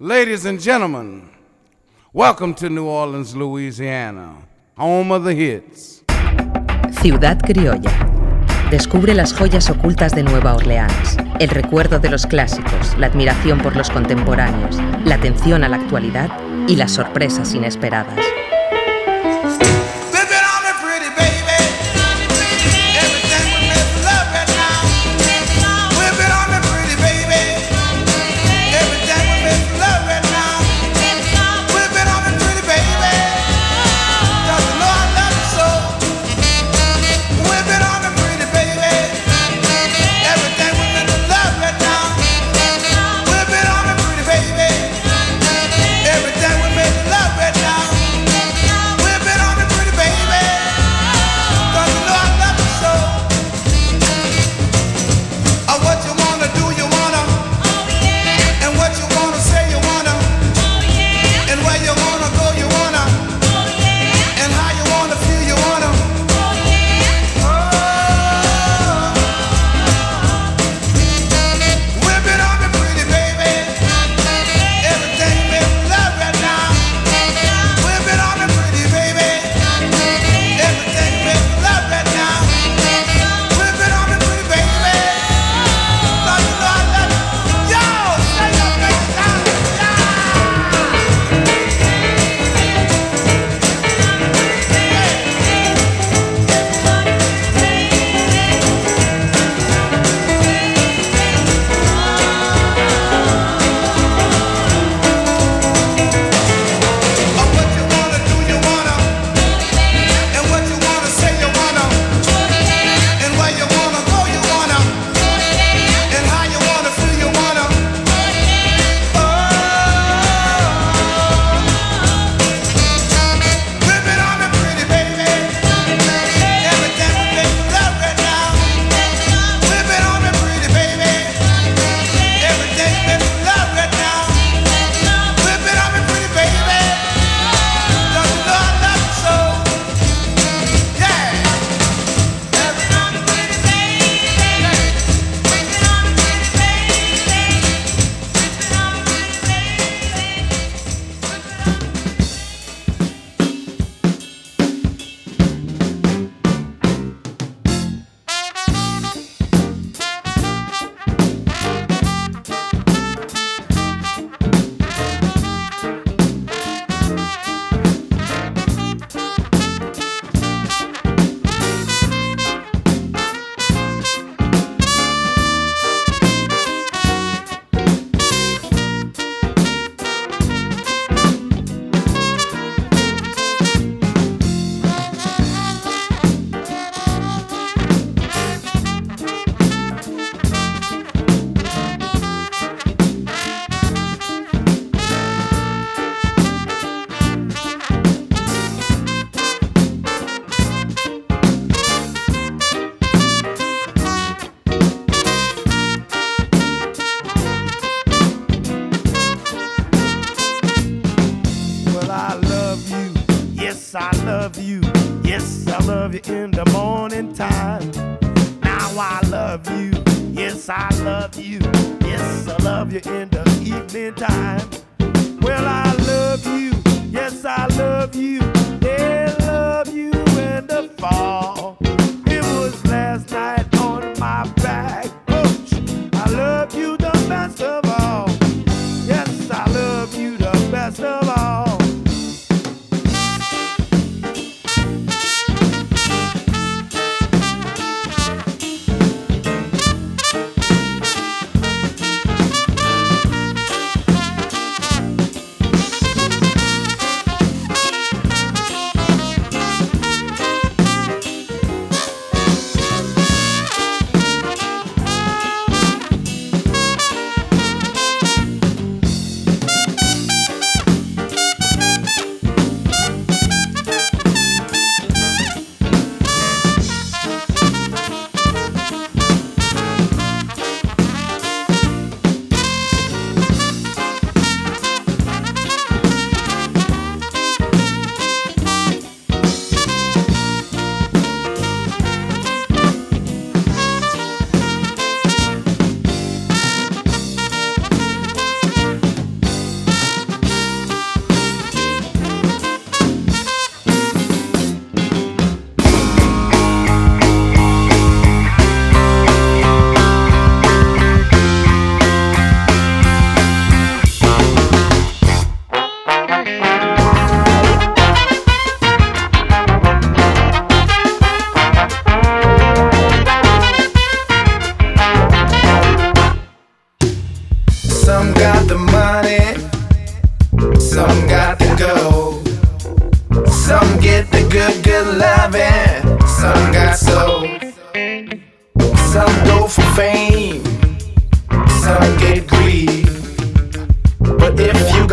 Ladies and gentlemen, welcome to New Orleans, Louisiana, home of the hits. Ciudad Criolla. Descubre las joyas ocultas de Nueva Orleans, el recuerdo de los clásicos, la admiración por los contemporáneos, la atención a la actualidad y las sorpresas inesperadas.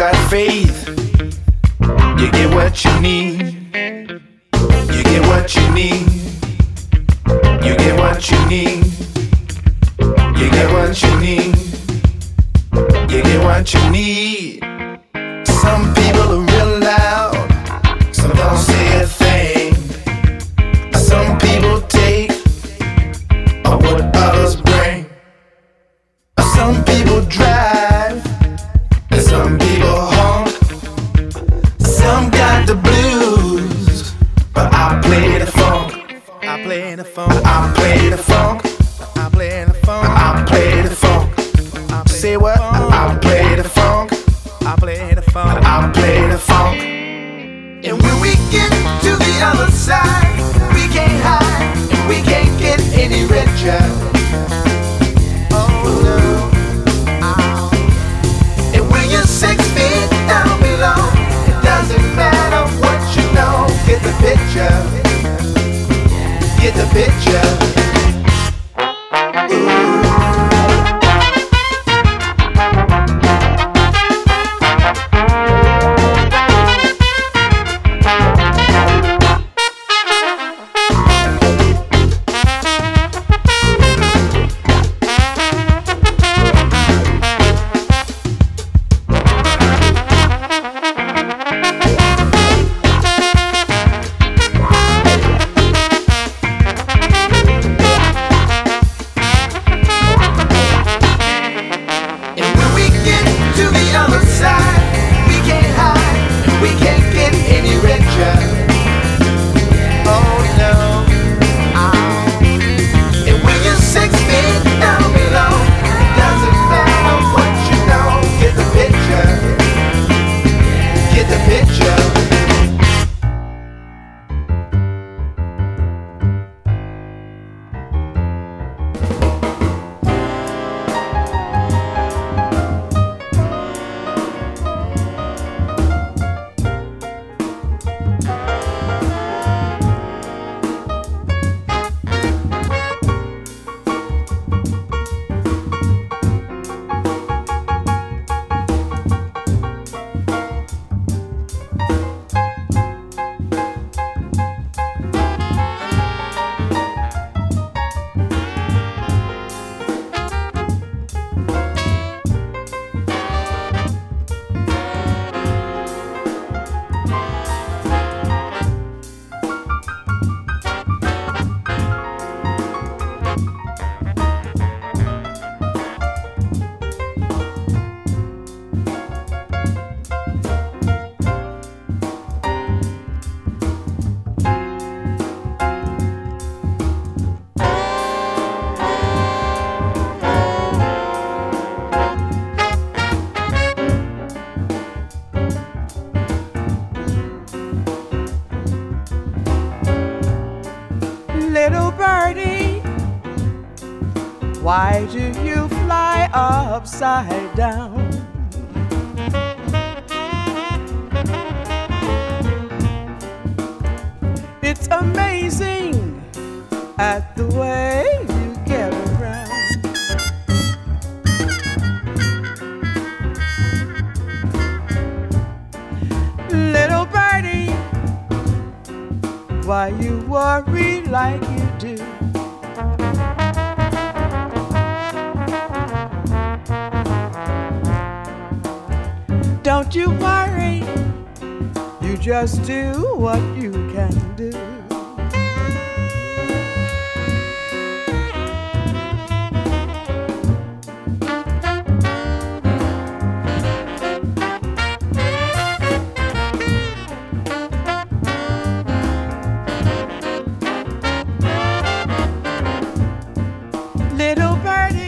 got faith, you get what you need. You get what you need. You get what you need. You get what you need. You get what you need. Some people are real loud, some don't say a thing. Some people take what others bring. Some people drive, and some people honk. Some got the blues, but I play the funk. I play the funk. I play the funk. I play the funk. I play the funk. Say what? I play the funk. I play the funk. I play the funk. And when we get to the other side, we can't hide. And we can't get any richer. Oh no. Oh. And when you're 6 feet down below, it doesn't matter what you know. Get the picture. Get the picture. Ooh. Why do you fly upside down? It's amazing at the way you get around. Little birdie, why you worry like you do? Don't you worry, you just do what you can do. Little birdie,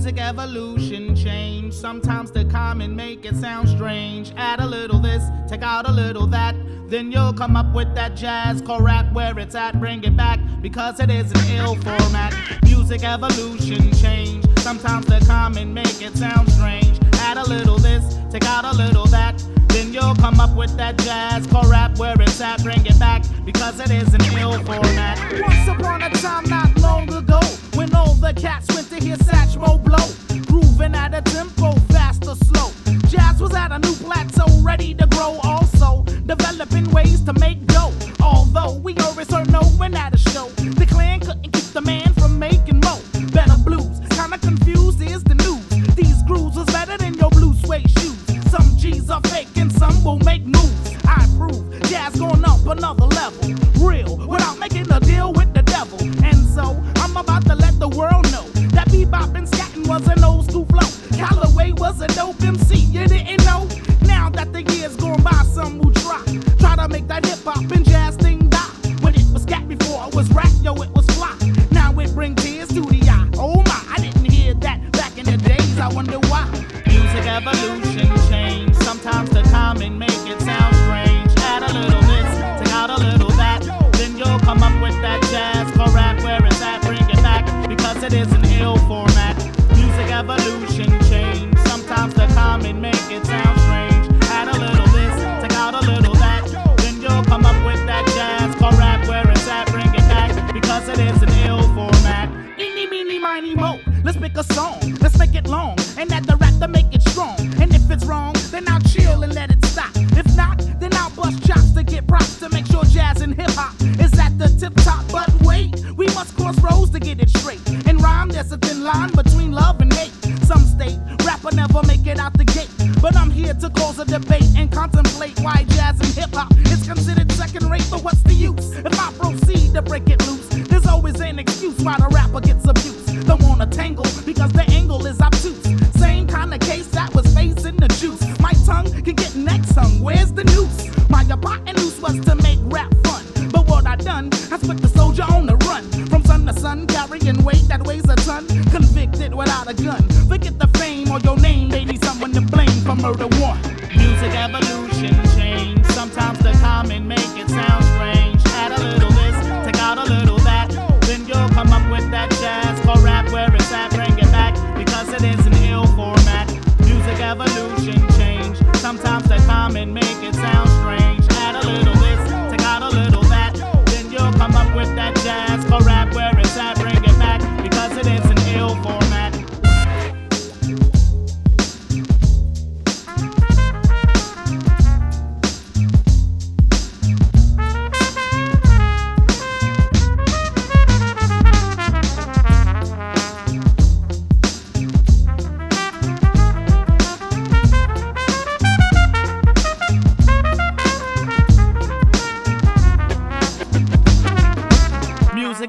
music evolution change. Sometimes to come and make it sound strange. Add a little this, take out a little that. Then you'll come up with that jazzcore rap where it's at. Bring it back because it is an ill format. Music evolution change. Sometimes to come and make it sound strange. Add a little this, take out a little that. Then you'll come up with that jazzcore rap where it's at. Bring it back because it is an ill format. Once upon a time not long ago, when all the cats went to hear Satchmo blow, grooving at a tempo fast or slow, jazz was at a new plateau ready to grow. Also developing ways to make dough, although we always heard no when at a show. The Clan couldn't keep the man from making more. Better blues, kinda confused is the news. These grooves was better than your blue suede shoes. Some G's are fake and some will make moves. I prove jazz going up another level, real, without making a deal with the devil. And so I'm about to let the world know that bebop and scatting was an old school flow. Callaway was a dope MC, you didn't know. Now that the years gone by, some will try to make that hip hop and jazz thing die. When it was scat before it was rap, yo, it was fly. Now it bring tears to the eye. Oh my, I didn't hear that back in the days. I wonder why. Music evolution. Sometimes to come and make it sound strange. Add a little this, take out a little that. Then you'll come up with that jazz for rap where it's at. Bring it back because it is an ill format. Music evolution change. Sometimes to come and make it sound strange. Add a little this, take out a little that. Then you'll come up with that jazz for rap where it's at. Bring it back because it is an ill format. Eeny, meeny, miny, mo. Let's pick a song. Let's make it long and add the rap to make it strong. And if it's wrong, then I'll chill and let it stop. If not, then I'll bust chops to get props to make sure jazz and hip hop is at the tip top. But wait, we must cross roads to get it straight. In rhyme, there's a thin line between love and hate. Some state rapper never make it out the gate, but I'm here to cause a debate and contemplate why jazz and hip hop is considered second rate. But what's the use if I proceed to break it loose? There's always an excuse why the rapper gets abused. Don't wanna tangle because the angle is obtuse. Same kind of case that was facing the juice. My tongue can get next hung. Where's the noose? My hypotenuse was to make rap fun, but what I done has put the soldier on the run. From sun to sun, carrying weight that weighs a ton. Convicted without a gun. Forget the fame or your name. They need someone to blame for murder one. Music evolution change. Sometimes the common make it sound strange. Add a little this, take out a little that. Then you'll come up with that jazz for rap where it's at. Bring it back because it is an ill format. Music evolution change. Sometimes the common make it sound strange. Add a little this, take out a little that. Then you'll come up with that jazz for rap where it's at. Bring it back because it is an ill format.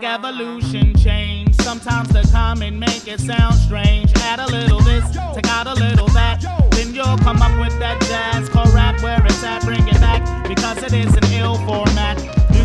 Evolution change. Sometimes to come and make it sound strange. Add a little this, take out a little that. Then you'll come up with that jazz called rap where it's at. Bring it back because it is an ill format.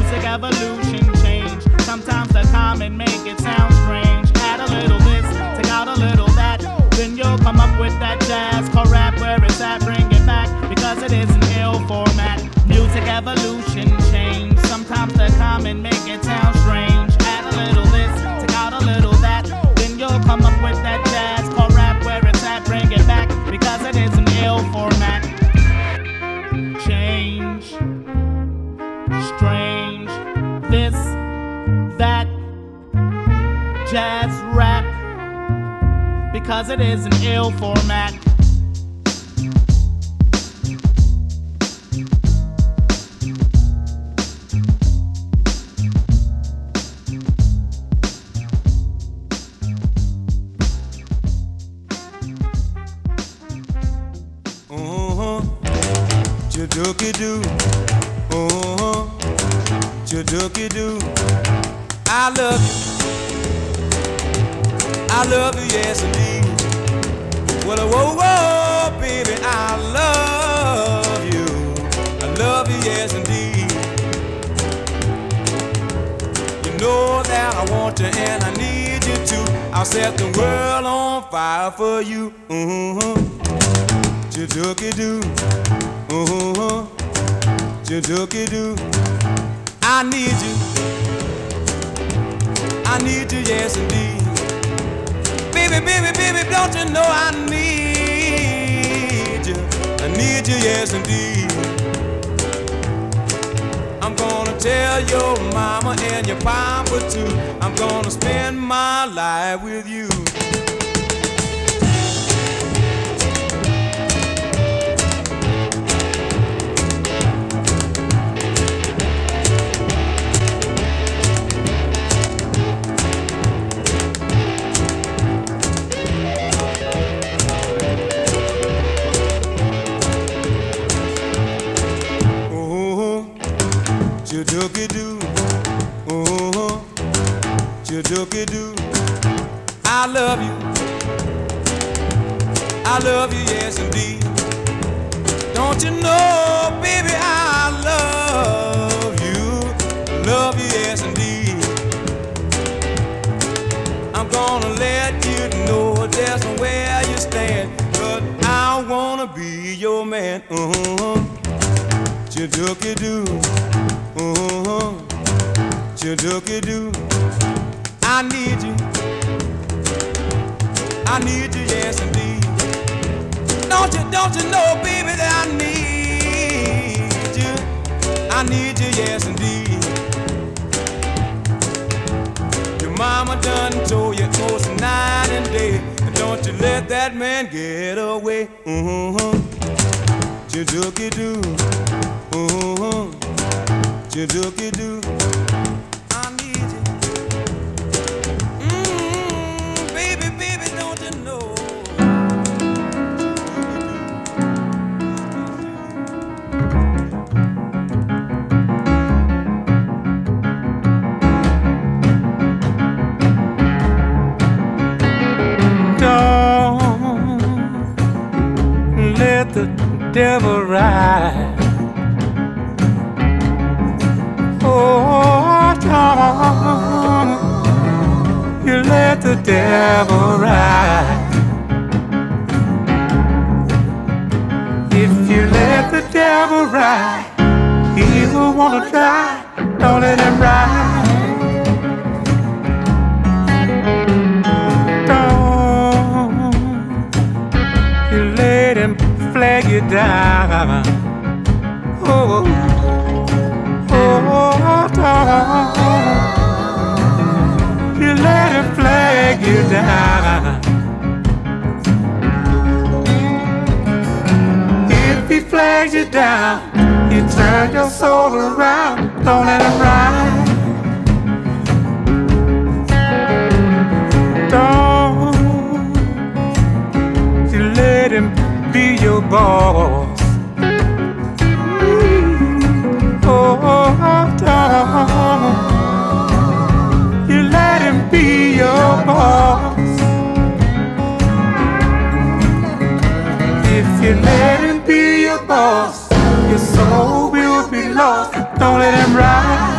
Music evolution change. Sometimes to come and make it sound strange. Add a little this, take out a little that. Then you'll come up with that jazz called rap where it's at. Bring it back because it is an ill format. Music evolution change. Sometimes to come and make it sound strange. Little this, take out a little that. Then you'll come up with that jazz called rap where it's at. Bring it back because it is an ill format. Change, strange, this, that, jazz rap, because it is an ill format. Doo, oh, jadookie doo. I love you, I love you, yes indeed. Well, whoa, whoa, baby, I love you, yes indeed. You know that I want you and I need you too. I'll set the world on fire for you. Jadookie-doo, jadookie-doo. I need you, I need you, yes indeed. Baby, baby, baby, don't you know I need you, yes indeed. I'm gonna tell your mama and your papa too, I'm gonna spend my life with you. Jadookie-doo, oh, jadookie-doo. I love you, yes indeed. Don't you know, baby, I love you, yes indeed. I'm gonna let you know just where you stand, but I wanna be your man. Jadookie-doo, oh, jadookie-doo. I need you, yes indeed. Don't you know, baby, that I need you, yes indeed. Your mama done told you close night and day, and don't you let that man get away. Jadookie-doo, oh, jadookie-doo. I need you. Baby, baby, don't you know? Don't let the devil ride. Oh, Tom, you let the devil ride. If you let the devil ride, he will want to die. Don't let him ride. Don't you let him flag you down. Oh, you let it flag you down. If he flags you down, you turn your soul around. Don't let him ride. Don't you let him be your boss. Oh, you let him be your boss. If you let him be your boss, your soul will be lost. Don't let him ride.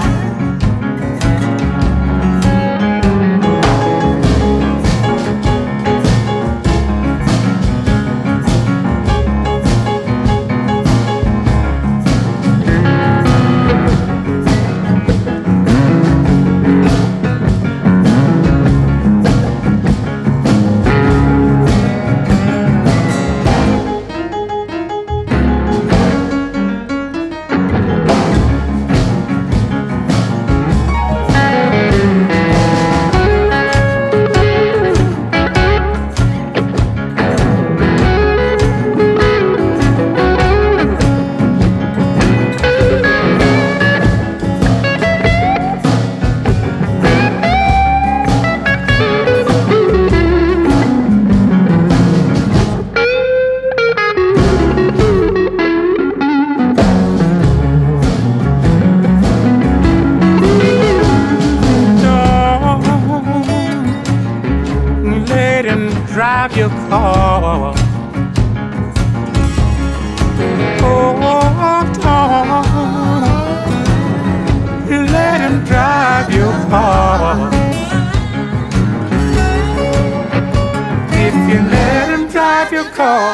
If you let him drive your car,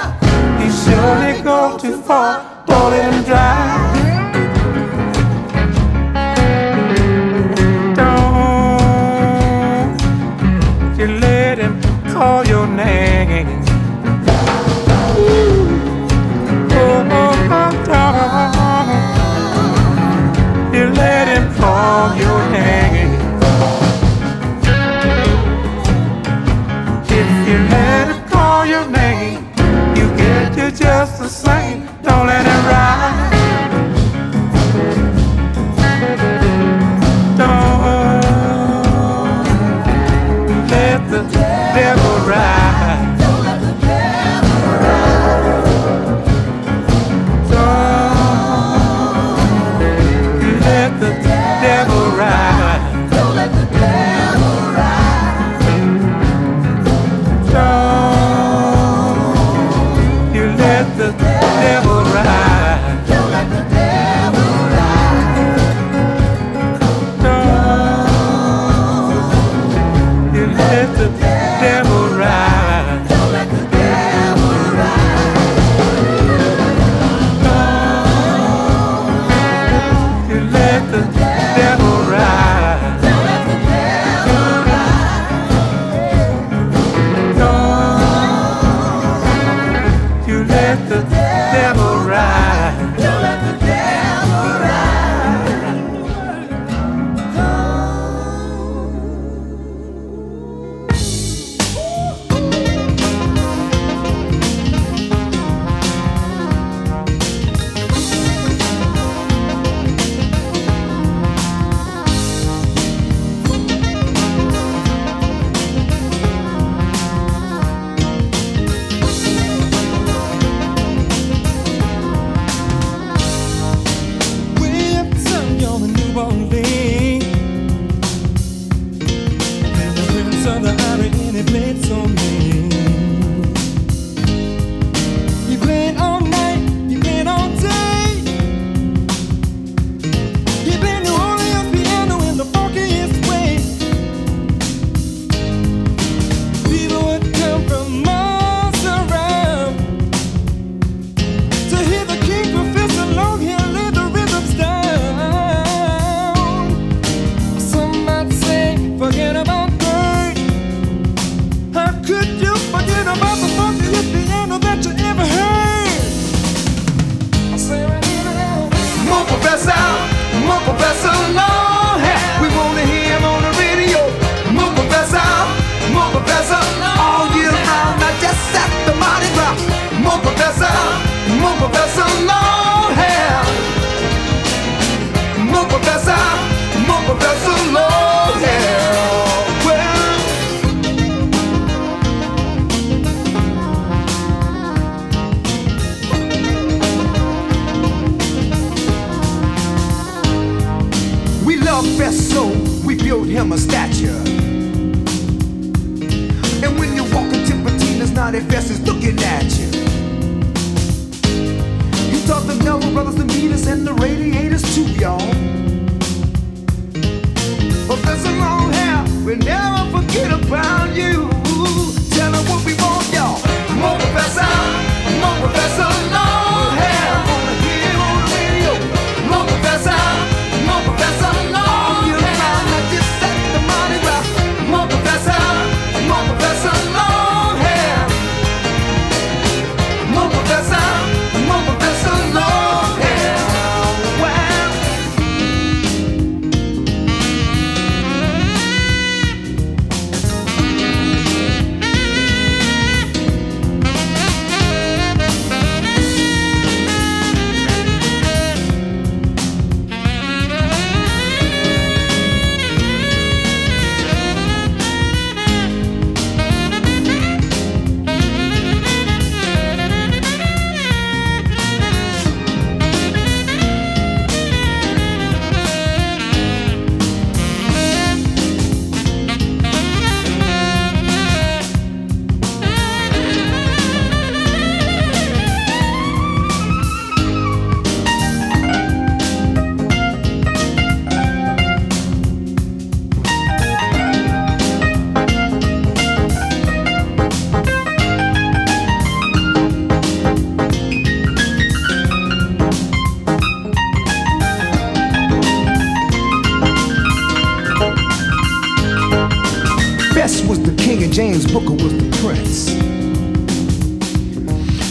he's surely gone too far. Don't let him drive. Don't you let him call your name. Ooh. Oh, oh, oh, don't you let him call your name. Just the same, don't let it ride. Don't let the devil ride. Don't let the devil ride. Don't let the devil ride. Don't let the devil ride. Don't.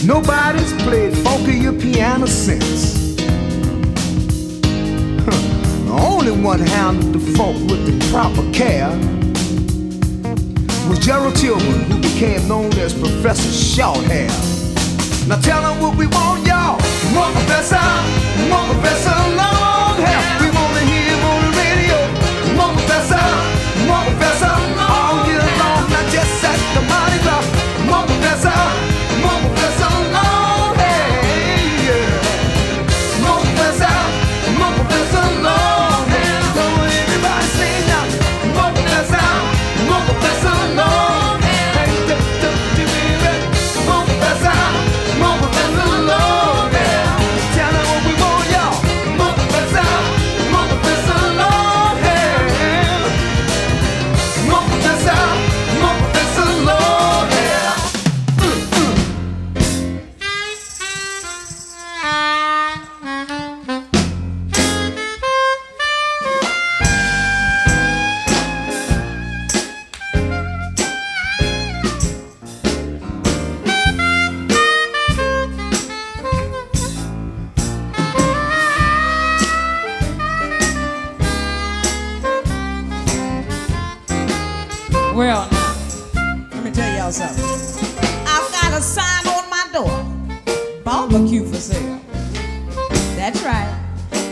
Nobody's played funkier piano since. The only one handled the funk with the proper care was Gerald Tilden, who became known as Professor Shorthair. Now tell them what we want, y'all. More Professor Longhair. We want to hear him on the radio. More Professor Longhair. All year long, not just at the Mardi Gras. More Professor Longhair. Yeah. More Professor Longhair. So everybody sing now. More Professor Longhair. Hey, baby. More Professor Longhair.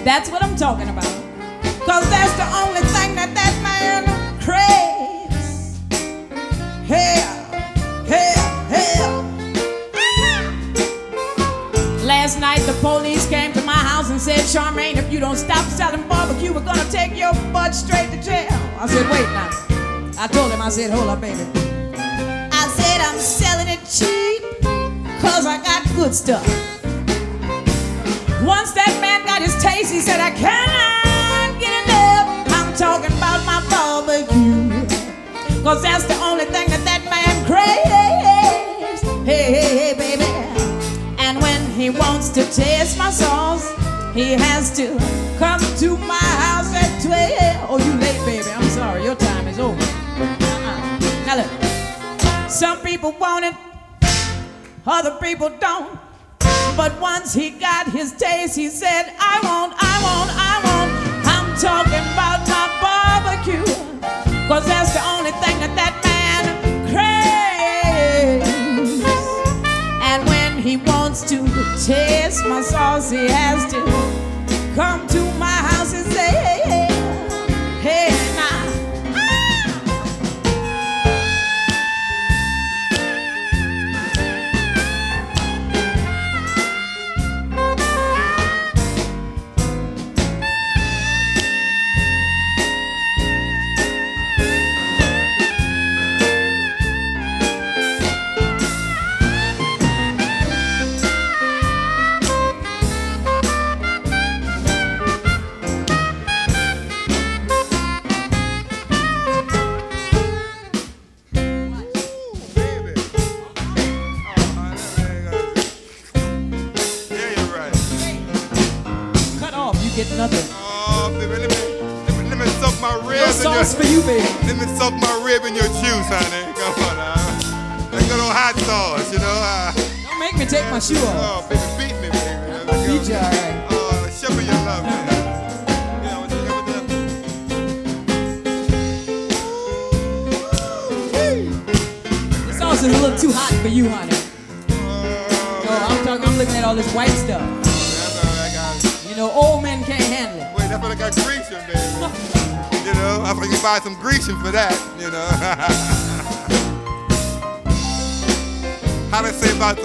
That's what I'm talking about. Cause that's the only thing that man craves. Hell, hell, hell. Last night the police came to my house and said, Charmaine, if you don't stop selling barbecue, we're gonna take your butt straight to jail. I said, wait now. I told him, I said, hold up, baby. I said, I'm selling it cheap, cause I got good stuff. Once that man got his taste, he said, I cannot get enough. I'm talking about my barbecue. Cause that's the only thing that man craves. Hey, hey, hey, baby. And when he wants to taste my sauce, he has to come to my house at 12. Oh, you late, baby. I'm sorry. Your time is over. Now look, some people want it, other people don't. But once he got his taste, he said, I won't, I won't, I won't. I'm talking about my barbecue. Cause that's the only thing that man craves. And when he wants to taste my sauce, he has to come to my house and say, hey, hey, hey, nah. Soak my rib in your juice, honey. Come on, that good old hot sauce, you know. Don't make me take my shoe off. Oh, baby, beat me, baby. I'm gonna beat you, all right. Oh, show me your love, man. Yeah, the sauce is a little too hot for you, honey. I'm looking at all this white stuff. Oh, that's all right, guys. You know, old men can't handle it. Wait, that's what I got grease in, baby. You know, I think you buy some Grecian for that, you know. How they say about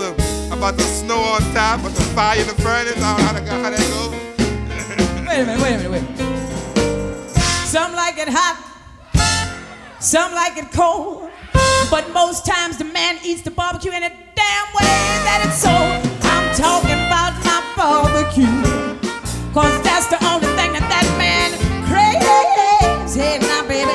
the snow on top, but the fire in the furnace, I don't know how that goes. Wait a minute. Some like it hot, some like it cold, but most times the man eats the barbecue in a damn way that it's sold. I'm talking about my barbecue, cause that's the only thing that man craves. Hey, now, baby.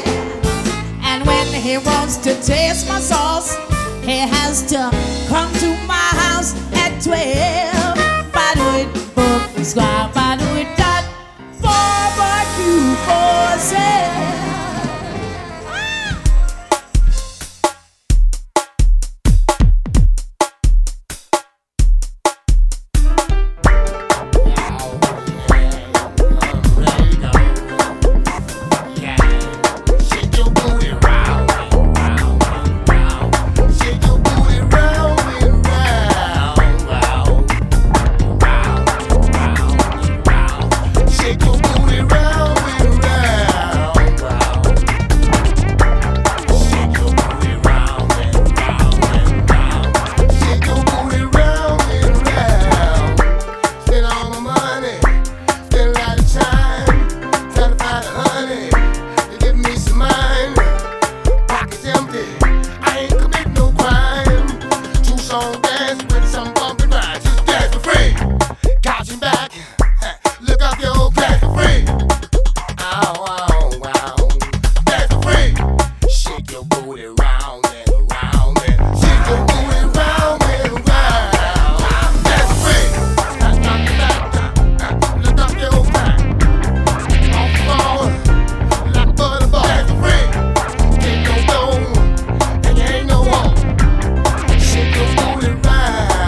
And when he wants to taste my sauce, he has to come to my house at 12. Ba-do-it, barbecue for sale. don't dance with some bumping rides. Just dance for free. Couching back, look up your old dance for free. Ow, ow, ow. Dance for free. Shake your booty round and round and shake your booty round and round. Dance for free. Couching back, look up your old back. On the floor, like a butterball. Dance for free. Ain't no dome and you ain't no wall. Shake your booty round.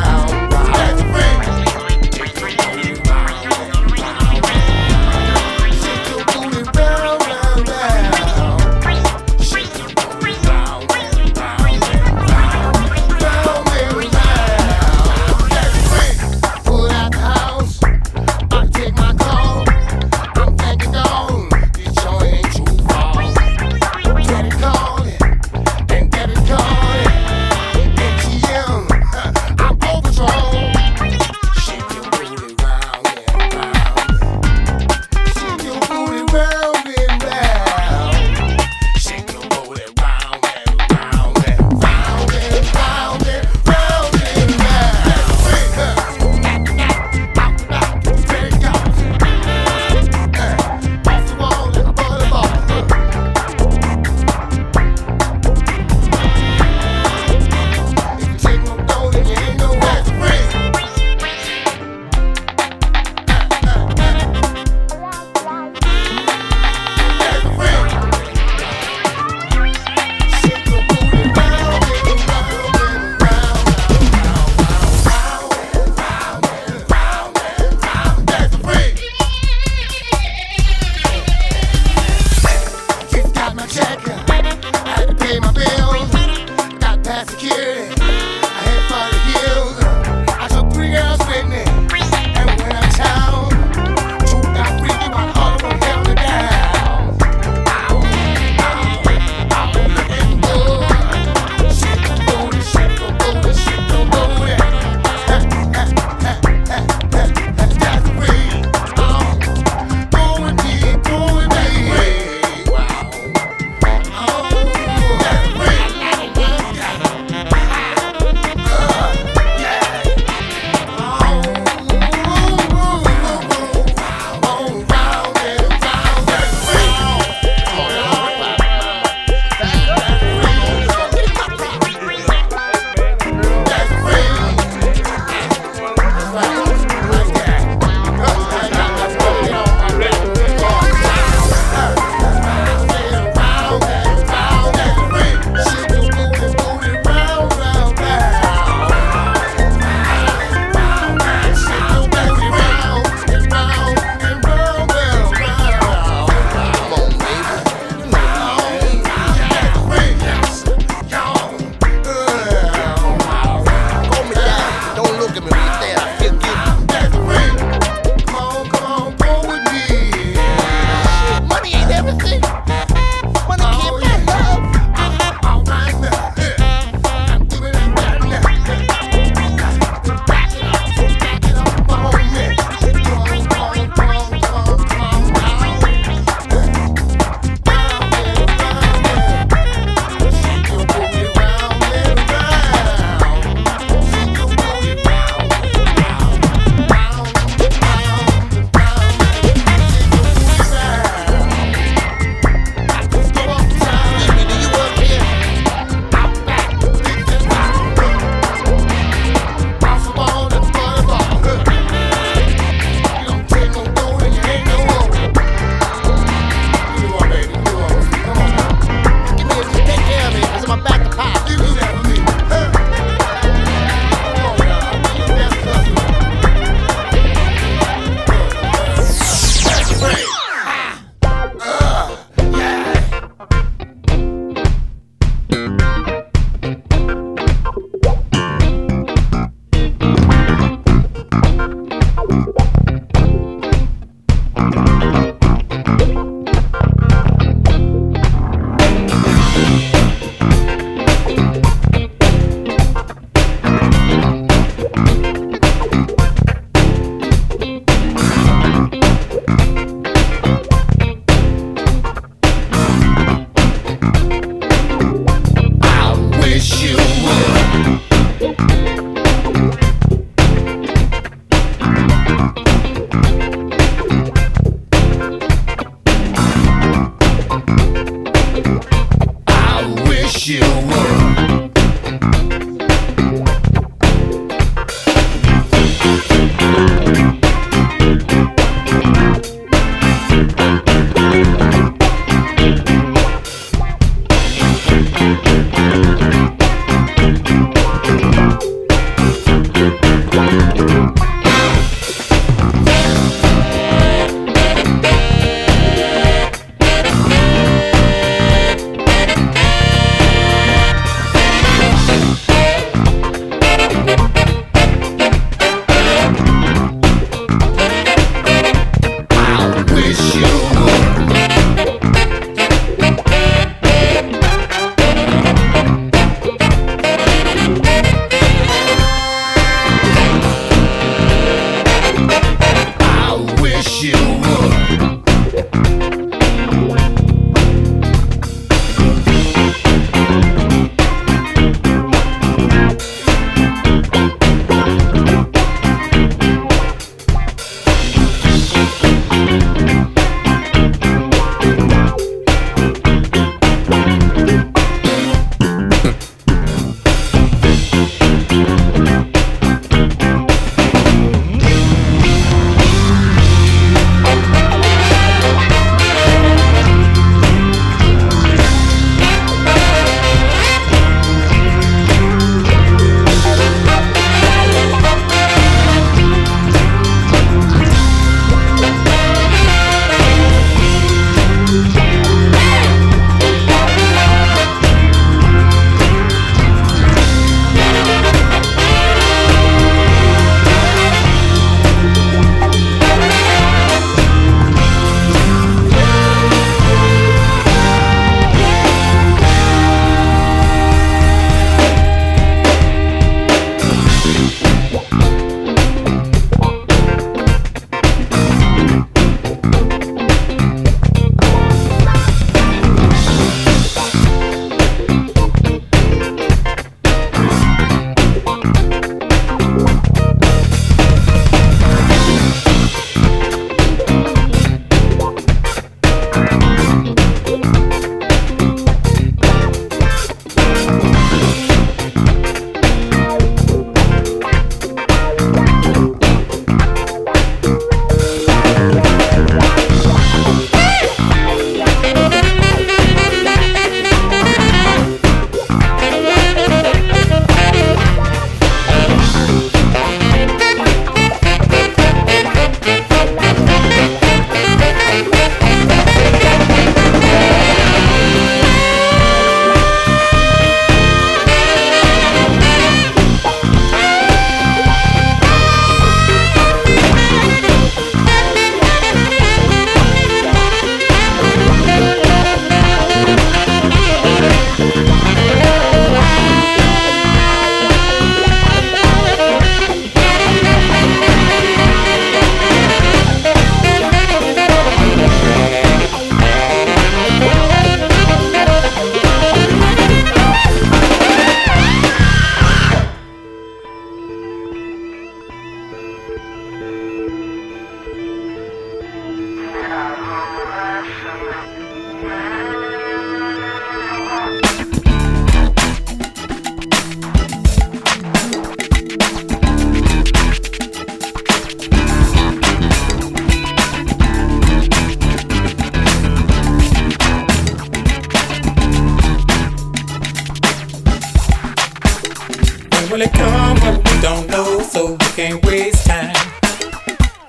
can't waste time.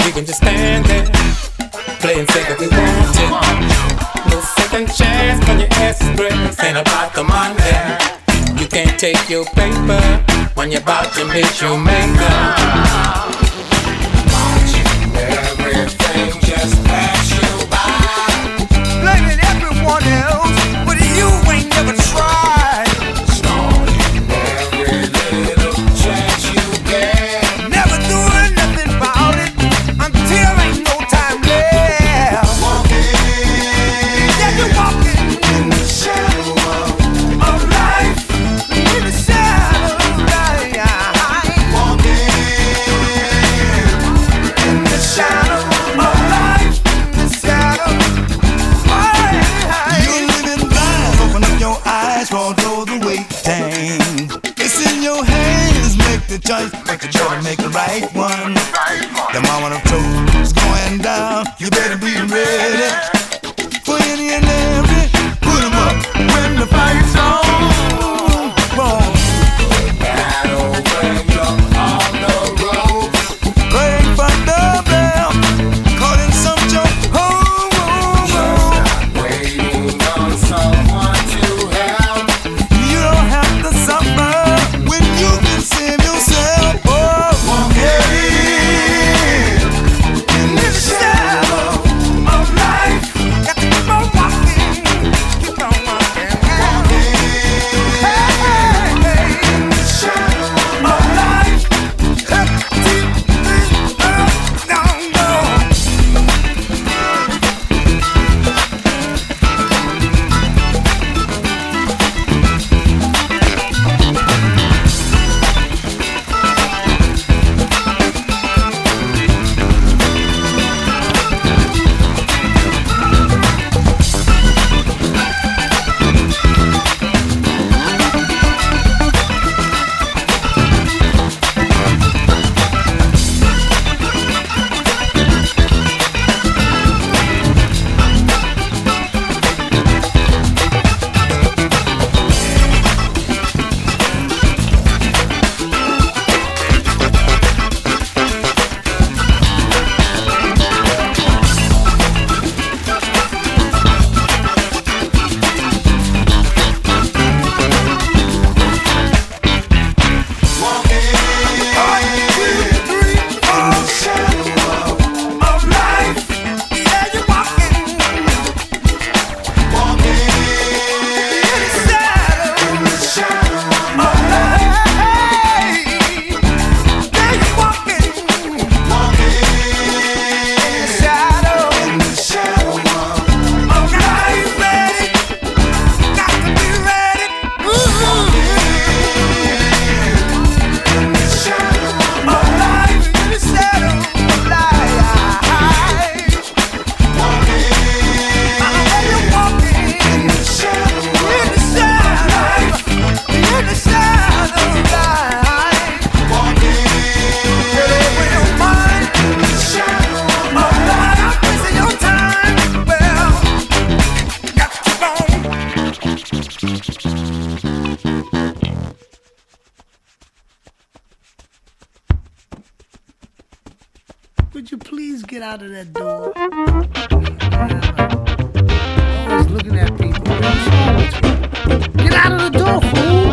We can just stand there, playing safe if we want to. No second chance when your ass is breaking. Ain't about the money. You can't take your paper when you're about to meet your maker. Make the choice, make the right one. The moment of truth is going down. You better be ready for any and every. Put 'em up when the fight's on. Right over your on the ropes. Playing for the bell, caught in some joke. Oh, oh, oh. Just waiting on someone to help. You don't have to suffer when you can save yourself. Would you please get out of that door? I'm always looking at people. Get out of the door, fool!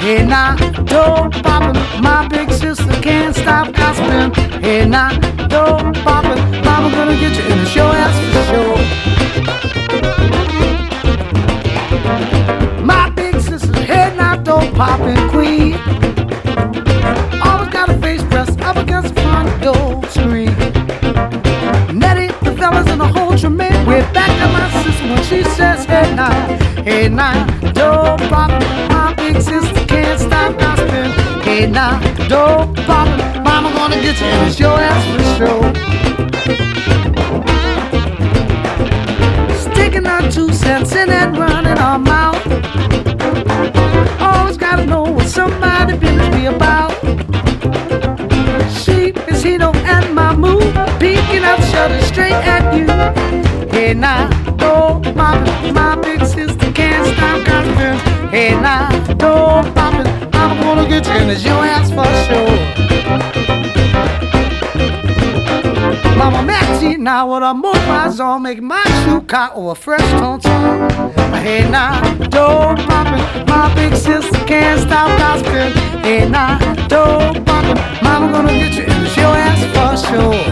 Hey, now, door poppin', my big sister can't stop gossipin'. Hey, now, door poppin', mama gonna get you in the show, that's for sure. My big sister, hey, now, door poppin' queen. She says, hey now, hey now, don't pop it. My big sister can't stop gossiping. Hey now, don't pop it. Mama gonna get you and it's your ass for sure. Sticking our 2 cents in and running our mouth. Always gotta know what somebody's business be about. She is Hino and my mood, peeking up, shutting straight at you. Hey now, don't pop it, my big sister can't stop gossiping. Hey now, don't pop it, I'm gonna get you trim is your ass for sure. Mama Maxie, now what a move my zone, make my shoe cut or a fresh tonton. Hey now, dope poppin', my big sister can't stop gossipin'. Hey now, dope poppin', mama gonna get you in your ass for sure.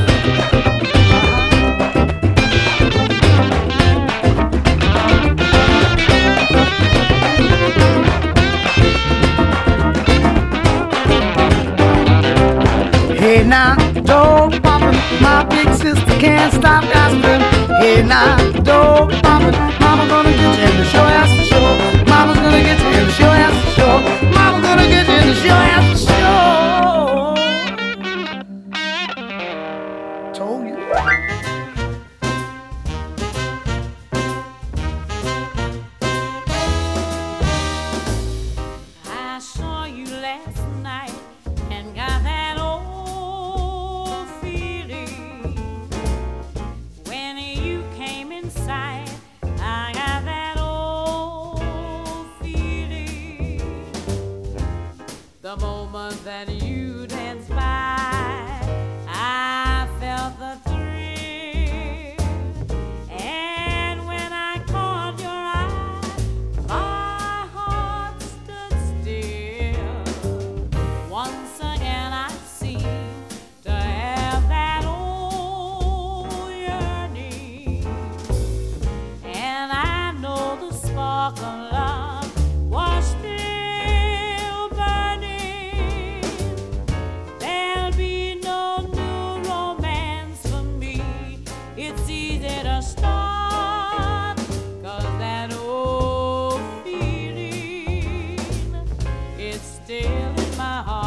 Hey now, dope poppin', my big sister can't stop gossipin'. Hey now, dope poppin', mama gonna get you in the show ass for sure. Mama's gonna get you in the show ass for sure. Mama's gonna get you in the show ass for sure. Told you. I saw you last night and got that. The moment that you danced by, I felt the thrill. And when I caught your eye, my heart stood still. Once again I seem to have that old yearning. And I know the spark of love was still. Still in my heart.